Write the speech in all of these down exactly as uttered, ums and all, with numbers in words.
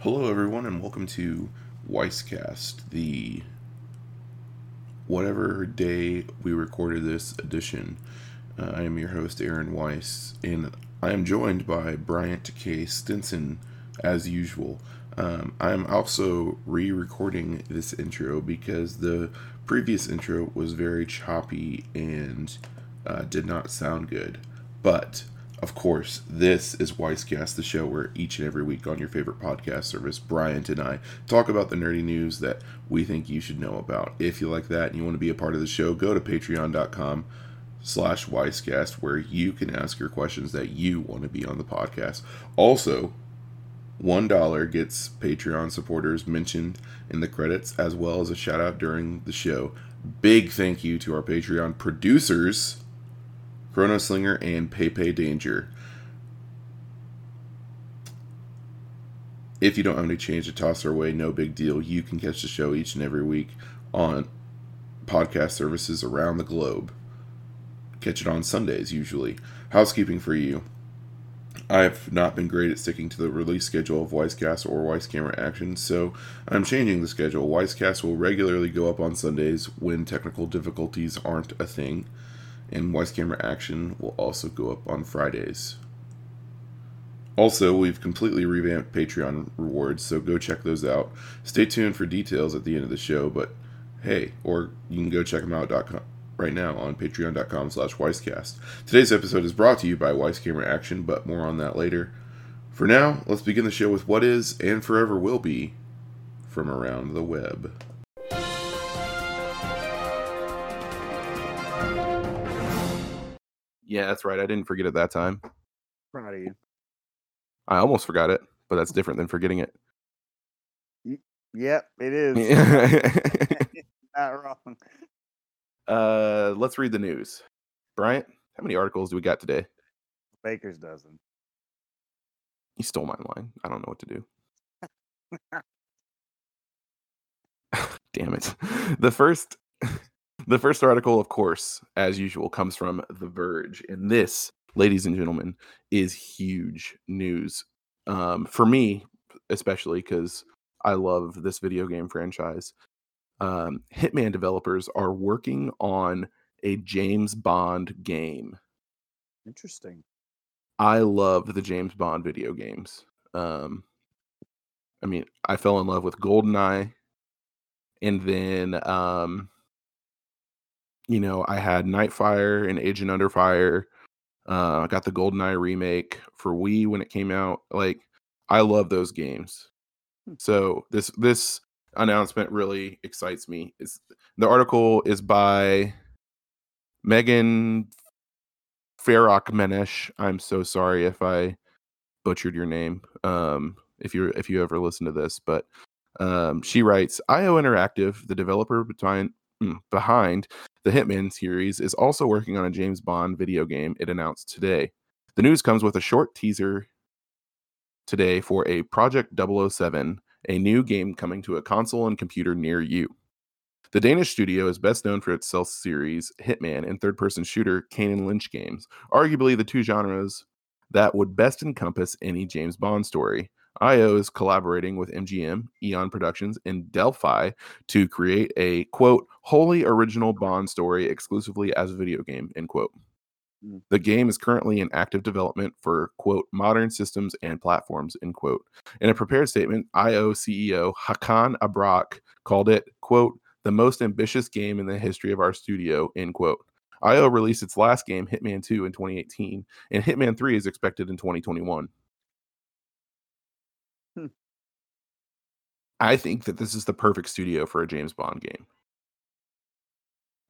Hello, everyone, and welcome to WeissCast, the whatever day we recorded this edition. Uh, I am your host, Aaron Weiss, and I am joined by Bryant K. Stinson, as usual. Um, I'm also re-recording this intro because the previous intro was very choppy and uh, did not sound good, but of course, this is WeissCast, the show where each and every week on your favorite podcast service, Bryant and I talk about the nerdy news that we think you should know about. If you like that and you want to be a part of the show, go to patreon.com slash WeissCast, where you can ask your questions that you want to be on the podcast. Also, one dollar gets Patreon supporters mentioned in the credits, as well as a shout-out during the show. Big thank you to our Patreon producers, Chrono Slinger and Pepe Danger. If you don't have any change to toss our way, no big deal. You can catch the show each and every week on podcast services around the globe. Catch it on Sundays, usually. Housekeeping for you. I have not been great at sticking to the release schedule of WeissCast or Weiss Camera Action, so I'm changing the schedule. WeissCast will regularly go up on Sundays when technical difficulties aren't a thing. And Weiss Camera Action will also go up on Fridays. Also, we've completely revamped Patreon rewards, so go check those out. Stay tuned for details at the end of the show, but hey, or you can go check them out dot com, right now on patreon.com slash WeissCast. Today's episode is brought to you by Weiss Camera Action, but more on that later. For now, let's begin the show with what is, and forever will be, from around the web. Yeah, that's right. I didn't forget it that time. Proud of you. I almost forgot it, but that's different than forgetting it. Yep, it is. It's not wrong. Uh, let's read the news. Bryant, how many articles do we got today? Baker's dozen. He stole my line. I don't know what to do. Damn it. The first... The first article, of course, as usual, comes from The Verge. And this, ladies and gentlemen, is huge news. Um, for me, especially, because I love this video game franchise. Um, Hitman developers are working on a James Bond game. Interesting. I love the James Bond video games. Um, I mean, I fell in love with GoldenEye. And then... Um, You know, I had Nightfire and Agent Under Fire. Uh, I got the GoldenEye remake for Wii when it came out. Like, I love those games. So this this announcement really excites me. It's, the article is by Megan Farrock Menesh. I'm so sorry if I butchered your name. Um, if you if you ever listen to this, but um, she writes, I O Interactive, the developer behind behind. The Hitman series is also working on a James Bond video game, it announced today. The news comes with a short teaser today for a Project double oh seven, a new game coming to a console and computer near you. The Danish studio is best known for its stealth series Hitman and third-person shooter Kane and Lynch games, arguably the two genres that would best encompass any James Bond story. I O is collaborating with M G M, Eon Productions, and Delphi to create a, quote, wholly original Bond story exclusively as a video game, end quote. Mm. The game is currently in active development for, quote, modern systems and platforms, end quote. In a prepared statement, I O C E O Hakan Abrak called it, quote, the most ambitious game in the history of our studio, end quote. I O released its last game, Hitman two, in twenty eighteen, and Hitman three is expected in twenty twenty-one. I think that this is the perfect studio for a James Bond game.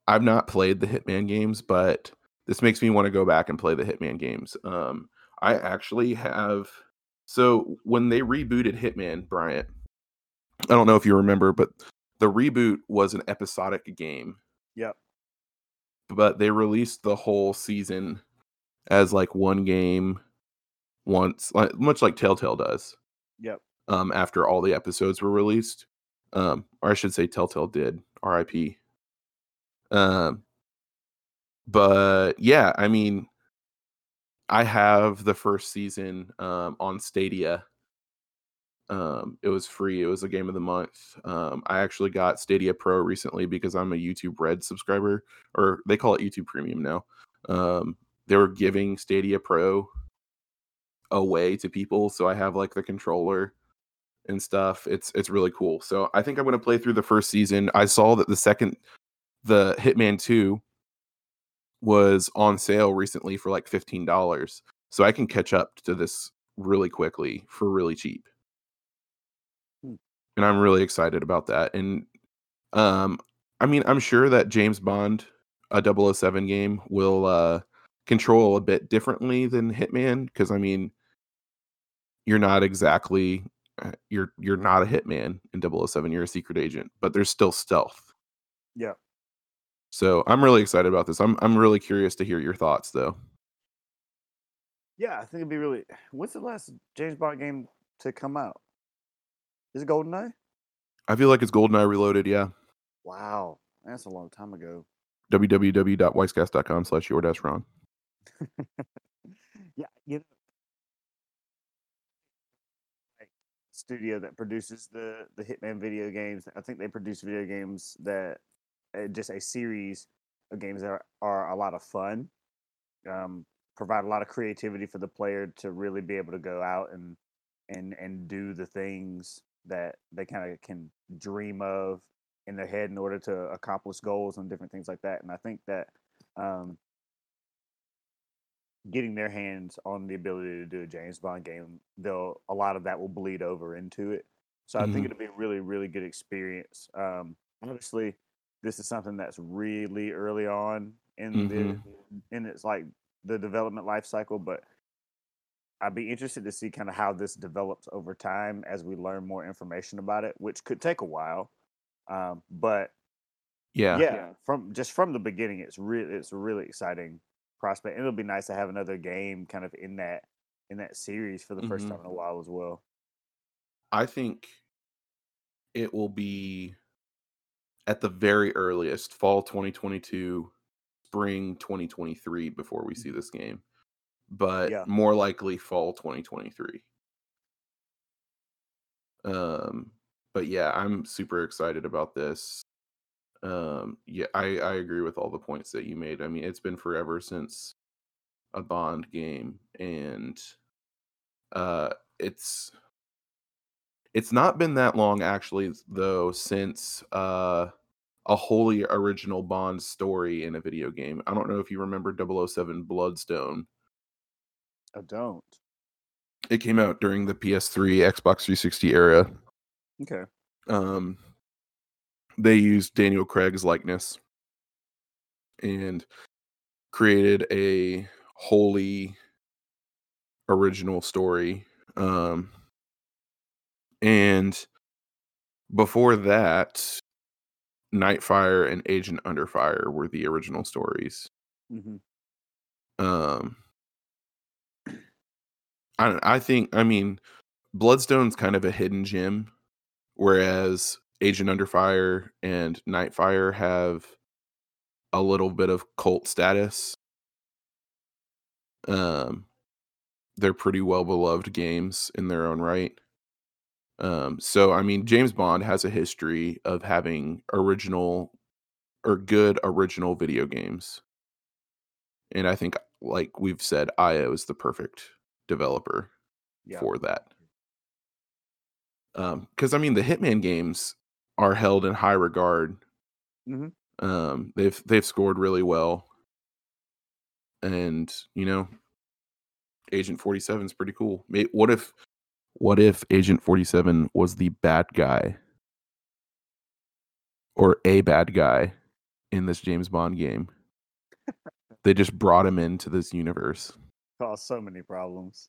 I've not played the Hitman games, but this makes me want to go back and play the Hitman games. Um, I actually have... So when they rebooted Hitman, Bryant, I don't know if you remember, but the reboot was an episodic game. Yep. But they released the whole season as like one game once, like, much like Telltale does. Yep. Um, after all the episodes were released, um, or I should say Telltale did, R I P. Um, but yeah, I mean, I have the first season um, on Stadia, Um, it was free. It was a game of the month. Um, I actually got Stadia Pro recently because I'm a YouTube Red subscriber, or they call it YouTube Premium now. Um, they were giving Stadia Pro away to people, so I have like the controller and stuff. It's it's really cool. So I think I'm going to play through the first season. I saw that the second, the Hitman two, was on sale recently for like fifteen dollars, so I can catch up to this really quickly for really cheap. And I'm really excited about that. And um, I mean, I'm sure that James Bond, a double oh seven game, will uh, control a bit differently than Hitman. Because I mean, you're not exactly you're you're not a hitman in double oh seven. You're a secret agent, but there's still stealth. Yeah. So I'm really excited about this. I'm I'm really curious to hear your thoughts, though. Yeah, I think it'd be really. When's the last James Bond game to come out? Is it GoldenEye? I feel like it's GoldenEye Reloaded, yeah. Wow. That's a long time ago. www.weisscast.com slash your dash wrong. Yeah, you know, like studio that produces the, the Hitman video games. I think they produce video games that uh, just a series of games that are, are a lot of fun, um, provide a lot of creativity for the player to really be able to go out and and, and do the things that they kind of can dream of in their head in order to accomplish goals and different things like that. And I think that um, getting their hands on the ability to do a James Bond game, they'll a lot of that will bleed over into it. So mm-hmm. I think it'll be a really, really good experience. Um, obviously, this is something that's really early on in mm-hmm. the in its like the development life cycle, but I'd be interested to see kind of how this develops over time as we learn more information about it, which could take a while. Um, but yeah, yeah, yeah, from just from the beginning, it's really it's a really exciting prospect. And it'll be nice to have another game kind of in that in that series for the mm-hmm. first time in a while as well. I think it will be at the very earliest fall twenty twenty-two, spring twenty twenty-three before we see this game. But yeah. More likely fall twenty twenty-three. Um, but yeah, I'm super excited about this. Um, yeah, I, I agree with all the points that you made. I mean, it's been forever since a Bond game, and uh, it's it's not been that long actually, though, since uh, a wholly original Bond story in a video game. I don't know if you remember double oh seven Bloodstone. I don't. It came out during the P S three, Xbox three sixty era. Okay. Um, they used Daniel Craig's likeness and created a wholly original story. Um, and before that, Nightfire and Agent Underfire were the original stories. Mm-hmm. Um. I don't, I think, I mean, Bloodstone's kind of a hidden gem, whereas Agent Underfire and Nightfire have a little bit of cult status. Um, they're pretty well-beloved games in their own right. Um, so, I mean, James Bond has a history of having original or good original video games. And I think, like we've said, I O is the perfect developer yeah. for that, um because I mean the Hitman games are held in high regard. Mm-hmm. um they've they've scored really well, and you know, Agent forty-seven is pretty cool. What if what if Agent forty-seven was the bad guy or a bad guy in this James Bond game? They just brought him into this universe. Cause so many problems.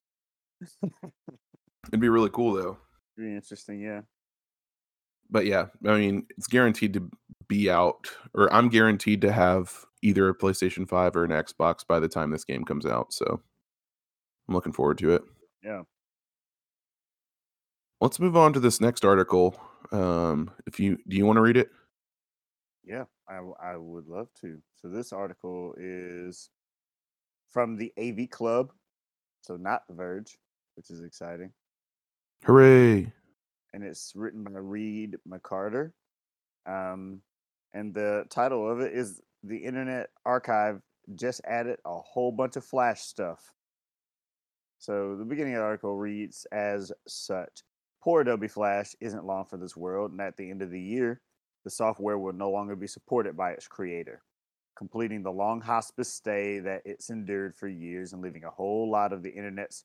It'd be really cool, though. It'd be interesting, yeah. But yeah, I mean, it's guaranteed to be out, or I'm guaranteed to have either a PlayStation five or an Xbox by the time this game comes out. So I'm looking forward to it. Yeah. Let's move on to this next article. Um, if you do, you want to read it? Yeah, I I would love to. So this article is from the A V Club, so not The Verge, which is exciting. Hooray! it's written by Reed McCarter. Um, and the title of it is The Internet Archive Just Added a Whole Bunch of Flash Stuff. So the beginning of the article reads as such. Poor Adobe Flash isn't long for this world, and at the end of the year, the software will no longer be supported by its creator, completing the long hospice stay that it's endured for years and leaving a whole lot of the internet's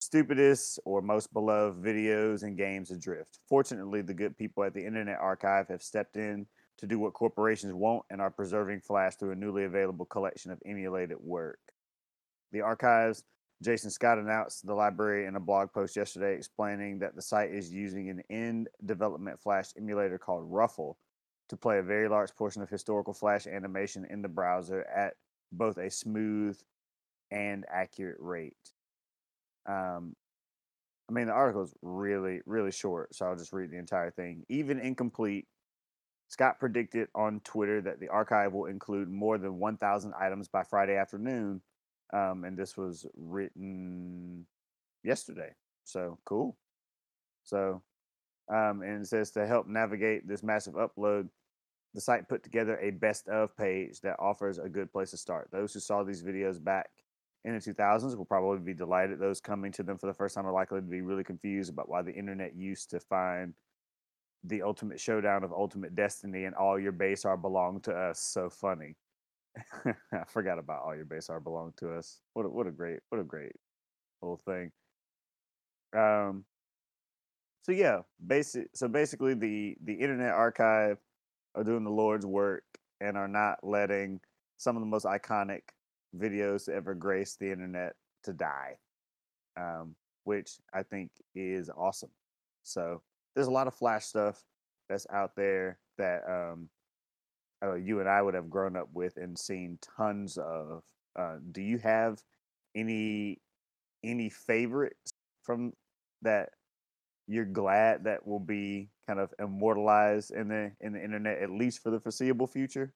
stupidest or most beloved videos and games adrift. Fortunately, the good people at the Internet Archive have stepped in to do what corporations won't and are preserving Flash through a newly available collection of emulated work. The archive's Jason Scott announced the library in a blog post yesterday, explaining that the site is using an in-development Flash emulator called Ruffle to play a very large portion of historical Flash animation in the browser at both a smooth and accurate rate. Um, I mean, the article is really, really short, so I'll just read the entire thing. Even incomplete, Scott predicted on Twitter that the archive will include more than one thousand items by Friday afternoon. Um, and this was written yesterday. So cool. So, um, and it says to help navigate this massive upload, the site put together a best of page that offers a good place to start. Those who saw these videos back in the two thousands will probably be delighted. Those coming to them for the first time are likely to be really confused about why the internet used to find the ultimate showdown of ultimate destiny and all your base are belong to us. So funny. I forgot about all your base are belong to us. What a, what a great what a great whole thing. Um. So yeah, basic. So basically, the the Internet Archive are doing the Lord's work and are not letting some of the most iconic videos to ever grace the internet to die, um, which I think is awesome. So there's a lot of Flash stuff that's out there that. Um, Uh, you and I would have grown up with and seen tons of. Uh, do you have any any favorites from that you're glad that will be kind of immortalized in the in the internet, at least for the foreseeable future?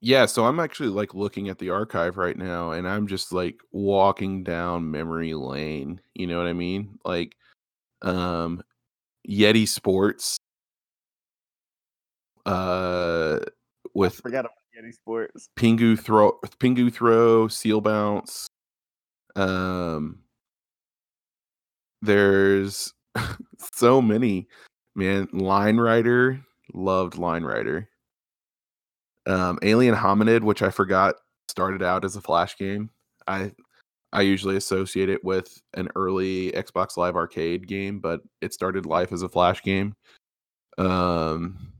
Yeah, so I'm actually like looking at the archive right now, and I'm just like walking down memory lane. You know what I mean? Like um, Yeti Sports. Uh, with I forgot about Yeti Sports. Pingu throw, Pingu throw, seal bounce. Um, there's so many, man. Line Rider, loved Line Rider. Um, Alien Hominid, which I forgot started out as a Flash game. I I usually associate it with an early Xbox Live Arcade game, but it started life as a Flash game. Um.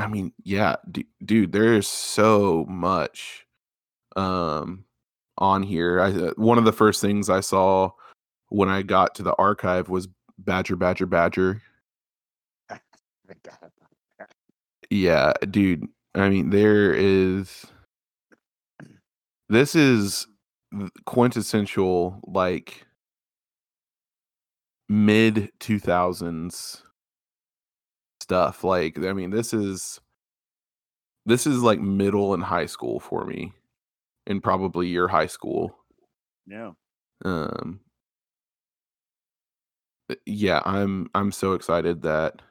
I mean, yeah, d- dude, there's so much um, on here. I, uh, one of the first things I saw when I got to the archive was Badger, Badger, Badger. Yeah, dude. I mean, there is. This is quintessential, like mid two thousands. Stuff like I mean this is this is like middle and high school for me, and probably your high school. Yeah. Um. Yeah, I'm I'm so excited that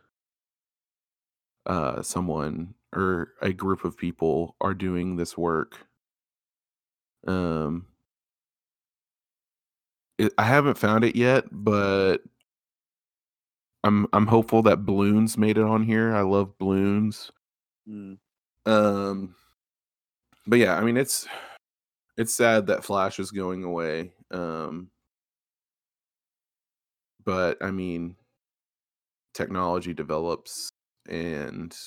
uh someone or a group of people are doing this work. Um. It, I haven't found it yet, but. I'm I'm hopeful that Bloons made it on here. I love Bloons. Mm. Um, but yeah, I mean it's it's sad that Flash is going away. Um, but I mean, technology develops and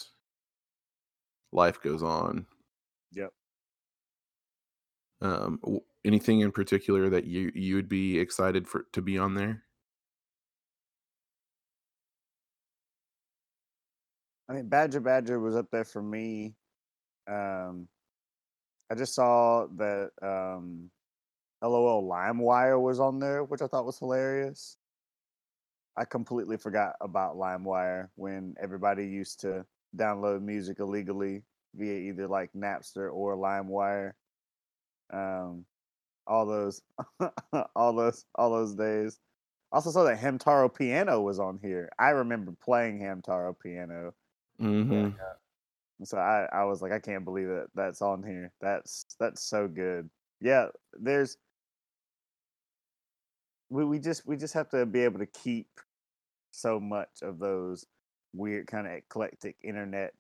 life goes on. Yep. Um, anything in particular that you you would be excited for to be on there? I mean, Badger Badger was up there for me. Um, I just saw that um, LOL LimeWire was on there, which I thought was hilarious. I completely forgot about LimeWire when everybody used to download music illegally via either like Napster or LimeWire. Um, all those, all those, all those days. Also saw that Hamtaro Piano was on here. I remember playing Hamtaro Piano. Mm-hmm. And, uh, so I, I was like, I can't believe that that's on here. That's that's so good. Yeah, there's. We we just we just have to be able to keep so much of those weird kind of eclectic internet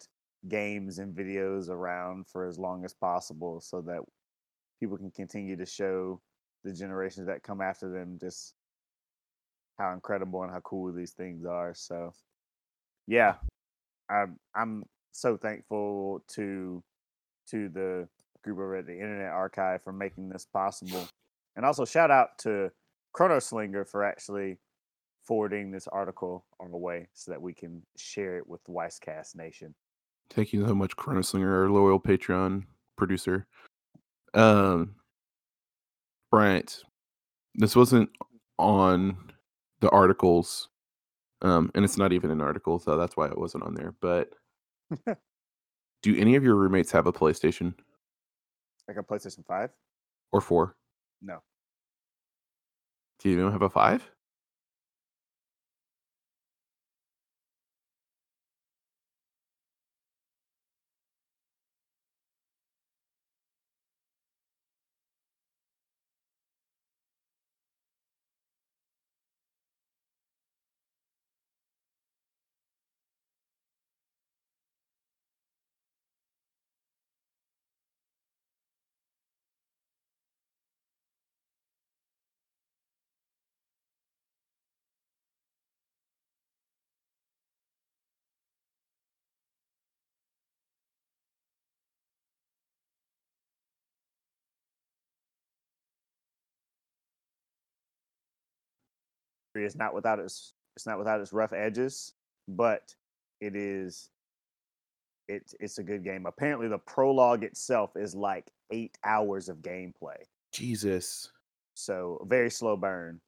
games and videos around for as long as possible, so that people can continue to show the generations that come after them just how incredible and how cool these things are. So, yeah, I'm I'm so thankful to to the group over at the Internet Archive for making this possible, and also shout out to Chrono Slinger for actually forwarding this article on the way so that we can share it with WeissCast Nation. Thank you so much, Chrono Slinger, our loyal Patreon producer. Um, Bryant, this wasn't on the articles, um, and it's not even an article, so that's why it wasn't on there. But do any of your roommates have a PlayStation? Like a PlayStation five? Or four? No. Do you even have a five? It's not without its it's not without its rough edges, but it is it's it's a good game. Apparently the prologue itself is like eight hours of gameplay. Jesus. So very slow burn.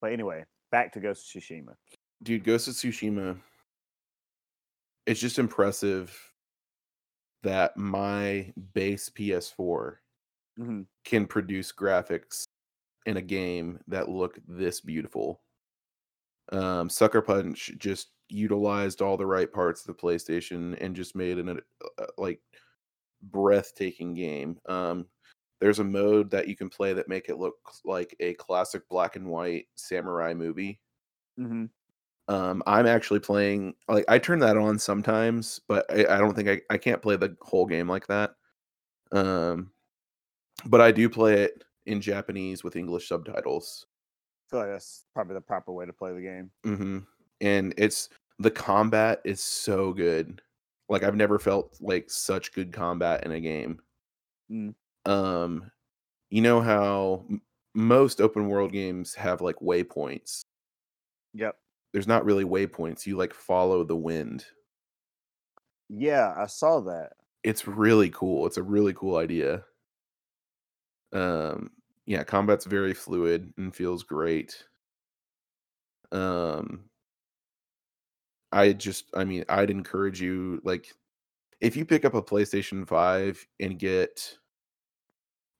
But anyway, back to Ghost of Tsushima. Dude, Ghost of Tsushima. It's just impressive that my base P S four mm-hmm. can produce graphics in a game that look this beautiful. Um, Sucker Punch just utilized all the right parts of the PlayStation and just made an uh, like breathtaking game. Um, there's a mode that you can play that make it look like a classic black and white samurai movie. Mm-hmm. Um, I'm actually playing like I turn that on sometimes, but I, I don't think I, I can't play the whole game like that. Um, but I do play it in Japanese with English subtitles. I feel like that's probably the proper way to play the game. Mm-hmm. And it's the combat is so good. Like I've never felt like such good combat in a game. Mm. Um, you know how m- most open world games have like waypoints. Yep. There's not really waypoints. You like follow the wind. Yeah, I saw that. It's really cool. It's a really cool idea. Um. Yeah, combat's very fluid and feels great. Um, I just, I mean, I'd encourage you, like, if you pick up a PlayStation five and get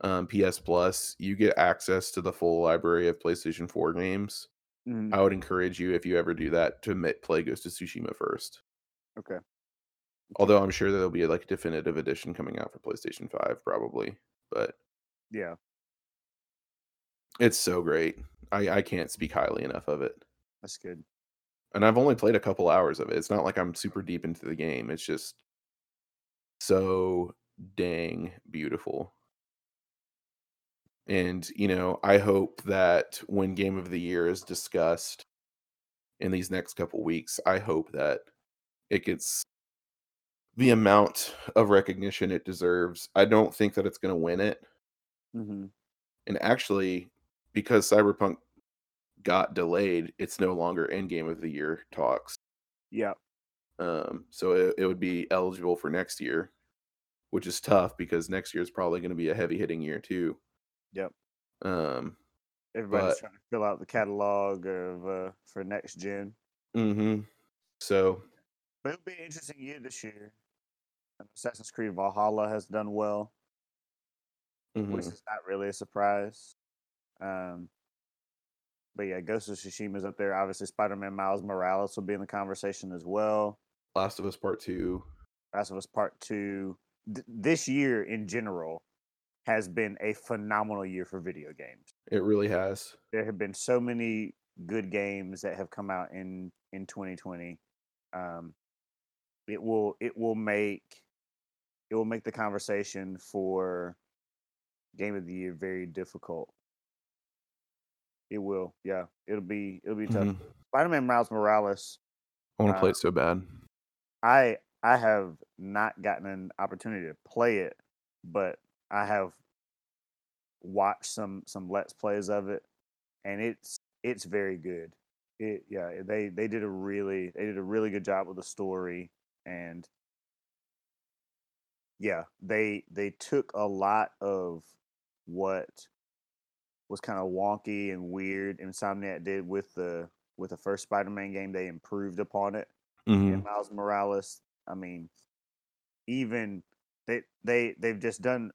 um, P S Plus, you get access to the full library of PlayStation four games. Mm-hmm. I would encourage you, if you ever do that, to play Ghost of Tsushima first. Okay. Although I'm sure there'll be, like, a definitive edition coming out for PlayStation five, probably. But yeah. It's so great. I, I can't speak highly enough of it. That's good. And I've only played a couple hours of it. It's not like I'm super deep into the game. It's just so dang beautiful. And, you know, I hope that when Game of the Year is discussed in these next couple weeks, I hope that it gets the amount of recognition it deserves. I don't think that it's going to win it. Mm-hmm. And actually, because Cyberpunk got delayed, it's no longer in Game of the Year talks. Yeah. Um, so it, it would be eligible for next year, which is tough because next year is probably going to be a heavy hitting year too. Yep. Um, Everybody's but, trying to fill out the catalog of uh, for next gen. Mm-hmm. So. But it'll be an interesting year this year. Assassin's Creed Valhalla has done well, mm-hmm. which is not really a surprise. Um, but yeah, Ghost of Tsushima's up there. Obviously, Spider-Man Miles Morales will be in the conversation as well. Last of Us Part Two. Last of Us Part Two. Th- this year in general has been a phenomenal year for video games. It really has. There have been so many good games that have come out in in twenty twenty. Um, it will it will make it will make the conversation for Game of the Year very difficult. It will, yeah. It'll be it'll be tough. Mm-hmm. Spider-Man Miles Morales. I want to uh, play it so bad. I I have not gotten an opportunity to play it, but I have watched some some Let's Plays of it, and it's it's very good. It yeah, they, they did a really they did a really good job with the story, and yeah, they they took a lot of what was kind of wonky and weird Insomniac did with the with the first Spider-Man game. They improved upon it. Mm-hmm. And Miles Morales, I mean, even they they they've just done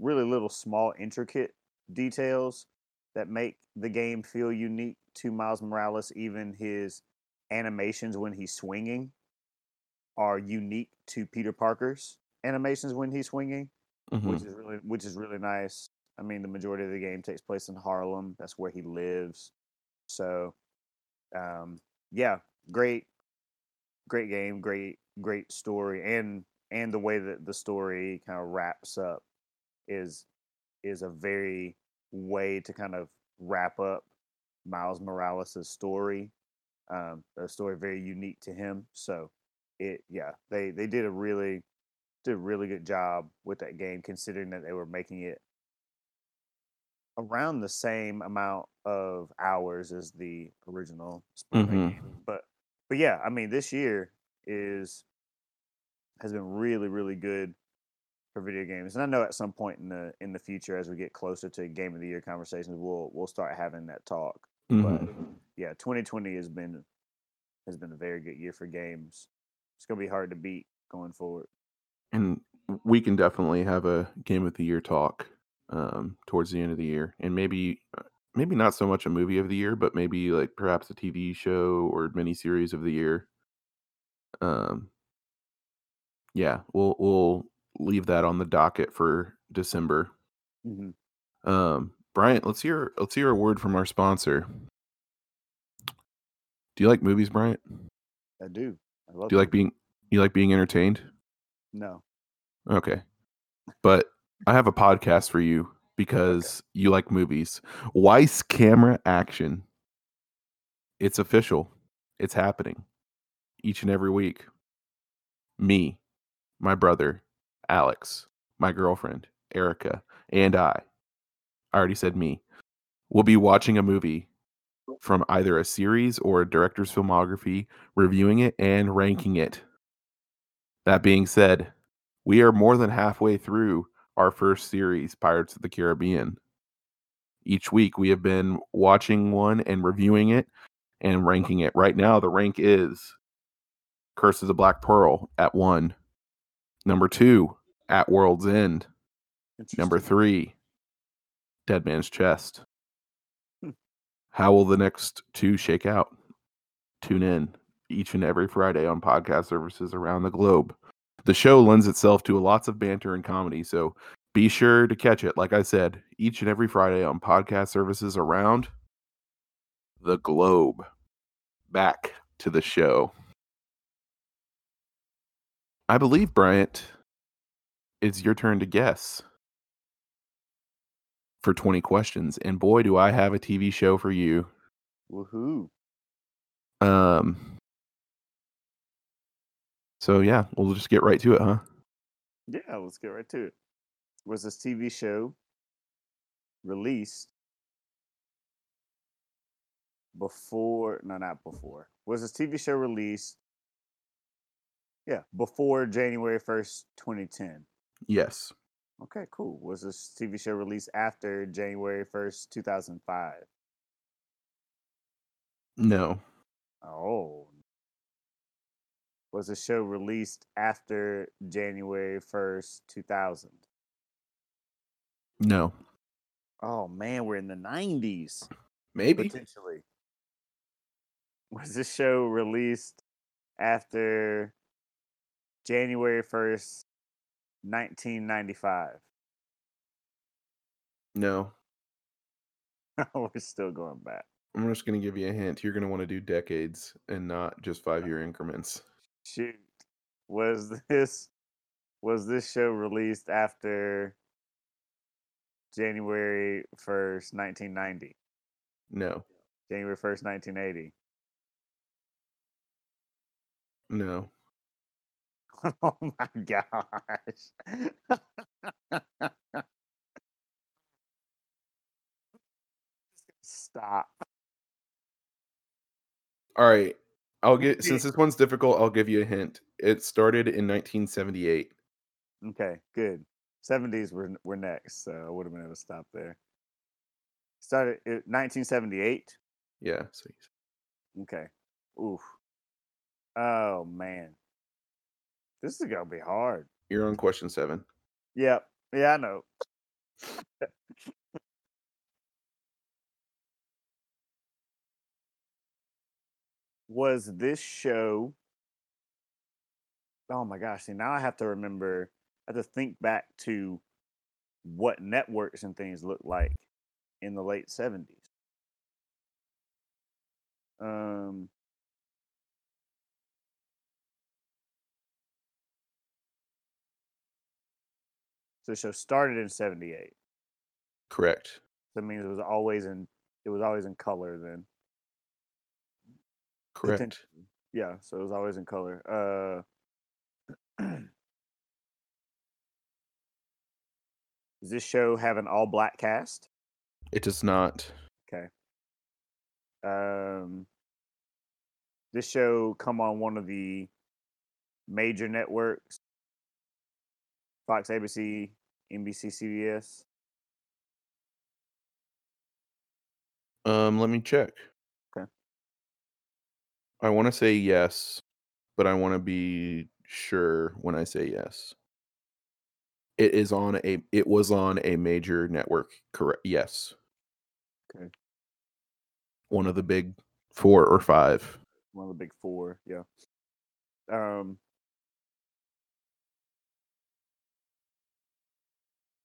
really little small intricate details that make the game feel unique to Miles Morales. Even his animations when he's swinging are unique to Peter Parker's animations when he's swinging, mm-hmm. which is really which is really nice. I mean, the majority of the game takes place in Harlem. That's where he lives. So, um, yeah, great, great game, great, great story, and and the way that the story kind of wraps up is is a very way to kind of wrap up Miles Morales' story. Um, a story very unique to him. So, it yeah, they they did a really did a really good job with that game, considering that they were making it around the same amount of hours as the original Spider-Man game. But but yeah, I mean, this year is has been really, really good for video games. And I know at some point in the in the future, as we get closer to Game of the Year conversations, we'll we'll start having that talk. Mm-hmm. But yeah, twenty twenty has been has been a very good year for games. It's gonna be hard to beat going forward. And we can definitely have a Game of the Year talk um towards the end of the year, and maybe maybe not so much a movie of the year, but maybe like perhaps a T V show or miniseries of the year. Um yeah, we'll we'll leave that on the docket for December. Mm-hmm. um Bryant, let's hear let's hear a word from our sponsor. Do you like movies, Bryant? I do. I love do you them. like being you like being entertained? No. Okay. But I have a podcast for you because okay. you like movies. Weiss Camera Action. It's official. It's happening each and every week. Me, my brother, Alex, my girlfriend, Erica, and I. I already said me. We'll be watching a movie from either a series or a director's filmography, reviewing it and ranking it. That being said, we are more than halfway through our first series, Pirates of the Caribbean. Each week we have been watching one and reviewing it and ranking it. Right now the rank is Curse of the Black Pearl at one. Number two, At World's End. Number three, Dead Man's Chest. Hmm. How will the next two shake out? Tune in each and every Friday on podcast services around the globe. The show lends itself to lots of banter and comedy, so be sure to catch it, like I said, each and every Friday on podcast services around the globe. Back to the show. I believe, Bryant, it's your turn to guess for twenty questions, and boy, do I have a T V show for you. Woohoo. Um... So, yeah, we'll just get right to it, huh? Yeah, let's get right to it. Was this T V show released before... No, not before. Was this T V show released... Yeah, before January first, twenty ten? Yes. Okay, cool. Was this T V show released after January first, two thousand five? No. Oh, was the show released after January first, two thousand? No. Oh man, we're in the nineties. Maybe. Potentially. Was this show released after January first, nineteen ninety-five? No. We're still going back. I'm just going to give you a hint. You're going to want to do decades and not just five-year increments. Shoot. Was this was this show released after January first, nineteen ninety? No. January first, nineteen eighty? No. Oh my gosh. Stop. All right. I'll get, since this one's difficult, I'll give you a hint. It started in nineteen seventy-eight. Okay, good. seventies were were next, so I would have been able to stop there. Started in nineteen seventy-eight? Yeah. So okay. Oof. Oh, man. This is going to be hard. You're on question seven. Yep. Yeah. yeah, I know. Was this show... Oh, my gosh. See, now I have to remember... I have to think back to what networks and things looked like in the late seventies. Um... So the show started in seventy-eight. Correct. That means it was always in it was always in color then. Correct. Yeah, so it was always in color. Uh, does this show have an all-black cast? It does not. Okay. Um, this show come on one of the major networks: Fox, A B C, N B C, C B S. Um, let me check. Okay. I want to say yes, but I want to be sure when I say yes. It is on a. It was on a major network. Correct. Yes. Okay. One of the big four or five. One of the big four. Yeah. Um.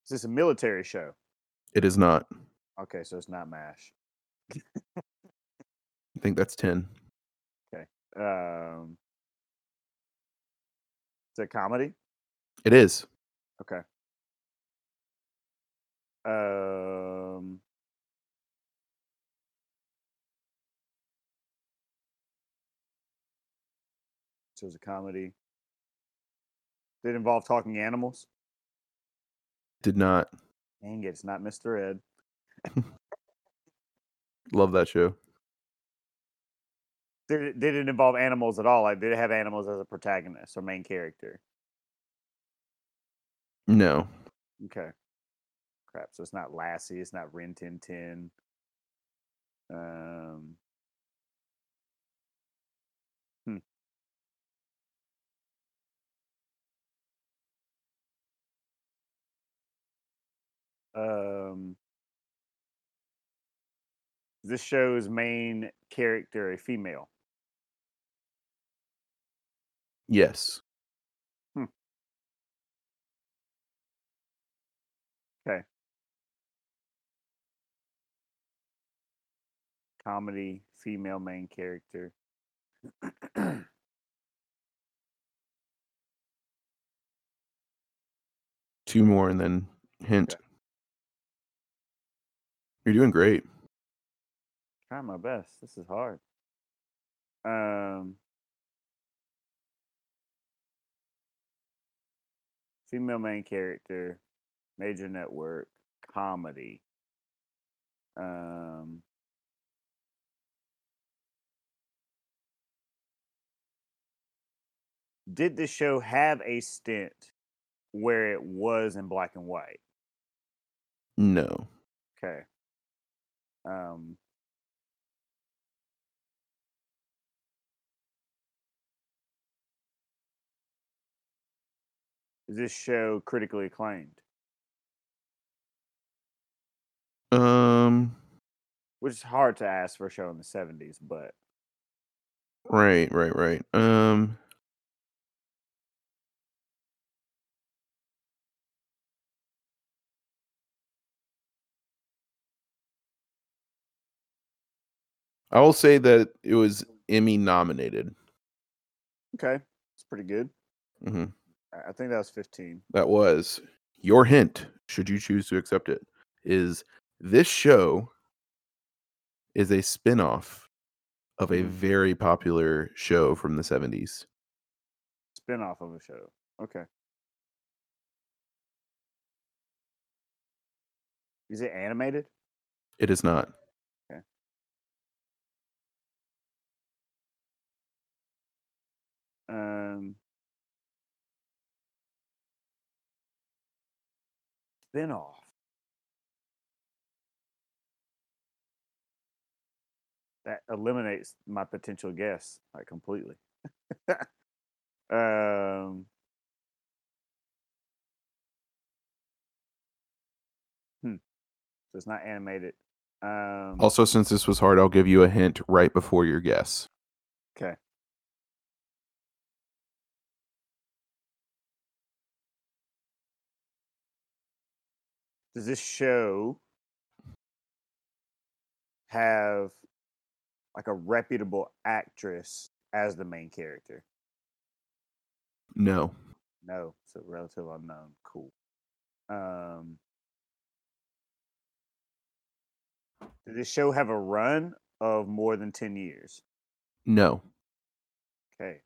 Is this a military show? It is not. Okay, so it's not MASH. I think that's ten. Okay. Um, is it comedy? It is. Okay. Um, so it's a comedy. Did it involve talking animals? Did not. Dang it, it's not Mister Ed. Love that show. Did it, did it involve animals at all? Like, did it have animals as a protagonist or main character? No. Okay. Crap, so it's not Lassie, it's not Rin Tin Tin. Um... Um, this show's main character a female? Yes. Hmm. Okay. Comedy, female main character. Two more and then hint. Okay. You're doing great. Trying my best. This is hard. Um, female main character, major network, comedy. Um, did the show have a stint where it was in black and white? No. Okay. Um, is this show critically acclaimed? Um, which is hard to ask for a show in the seventies, but right, right, right. Um, I will say that it was Emmy nominated. Okay, it's pretty good. Mm-hmm. I think that was fifteen. That was your hint, should you choose to accept it, is this show is a spin-off of a very popular show from the seventies. Spin-off of a show. Okay. Is it animated? It is not. Okay. Um... Spinoff. That eliminates my potential guess like completely. um, hmm. So it's not animated. Um, also, since this was hard, I'll give you a hint right before your guess. Okay. Does this show have like a reputable actress as the main character? No. No. It's a relative unknown. Cool. Um, does this show have a run of more than ten years? No. Okay.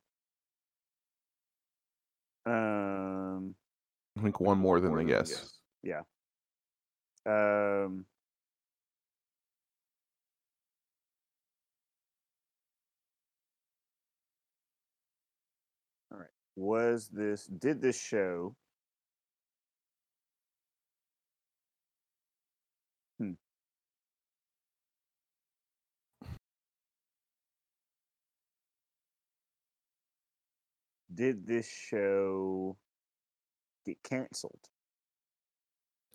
Um, I think one more than the guess. guess. Yeah. Um, all right. Was this, did this show, hmm. did this show get canceled?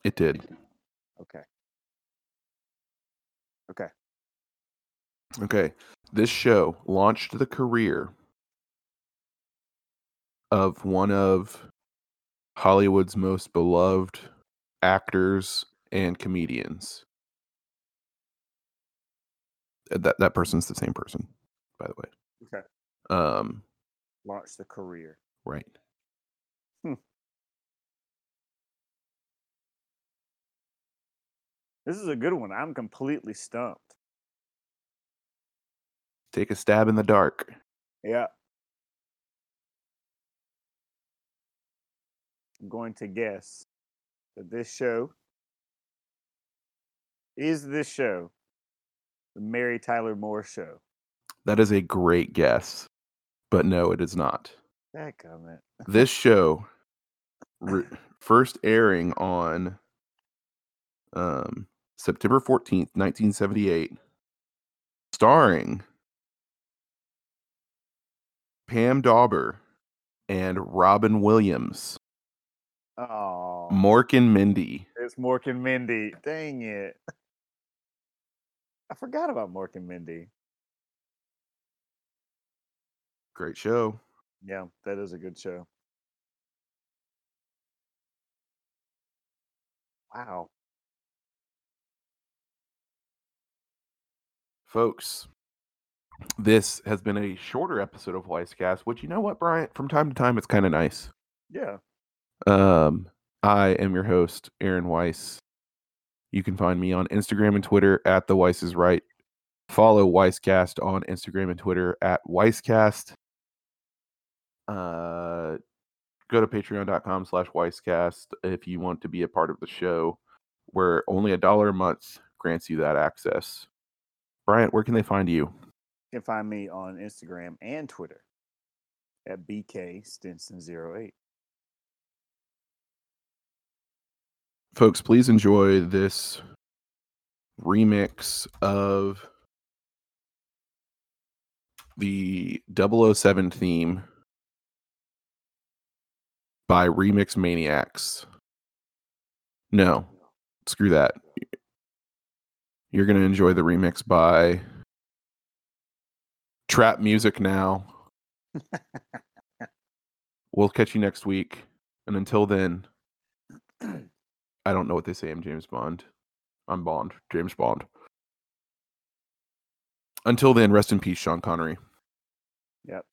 It did. Okay. Okay. Okay. This show launched the career of one of Hollywood's most beloved actors and comedians. That that person's the same person, by the way. Okay. Um, launched the career. Right. Hmm. This is a good one. I'm completely stumped. Take a stab in the dark. Yeah. I'm going to guess that this show is this show, the Mary Tyler Moore Show. That is a great guess, but no, it is not. That comment. This show, re- first airing on um. September fourteenth, nineteen seventy-eight, starring Pam Dauber and Robin Williams. Oh, Mork and Mindy. It's Mork and Mindy. Dang it. I forgot about Mork and Mindy. Great show. Yeah, that is a good show. Wow. Folks, this has been a shorter episode of WeissCast, which, you know what, Bryant? From time to time, it's kind of nice. Yeah. Um, I am your host, Aaron Weiss. You can find me on Instagram and Twitter at The Weiss Is Right. Follow WeissCast on Instagram and Twitter at WeissCast. Uh, go to patreon.com slash WeissCast if you want to be a part of the show, where only a dollar a month grants you that access. Bryant, where can they find you? You can find me on Instagram and Twitter at B K Stinson zero eight. Folks, please enjoy this remix of the double oh seven theme by Remix Maniacs. No, screw that. You're going to enjoy the remix by Trap Music Now. We'll catch you next week. And until then, I don't know what they say. I'm James Bond. I'm Bond. James Bond. Until then, rest in peace, Sean Connery. Yep.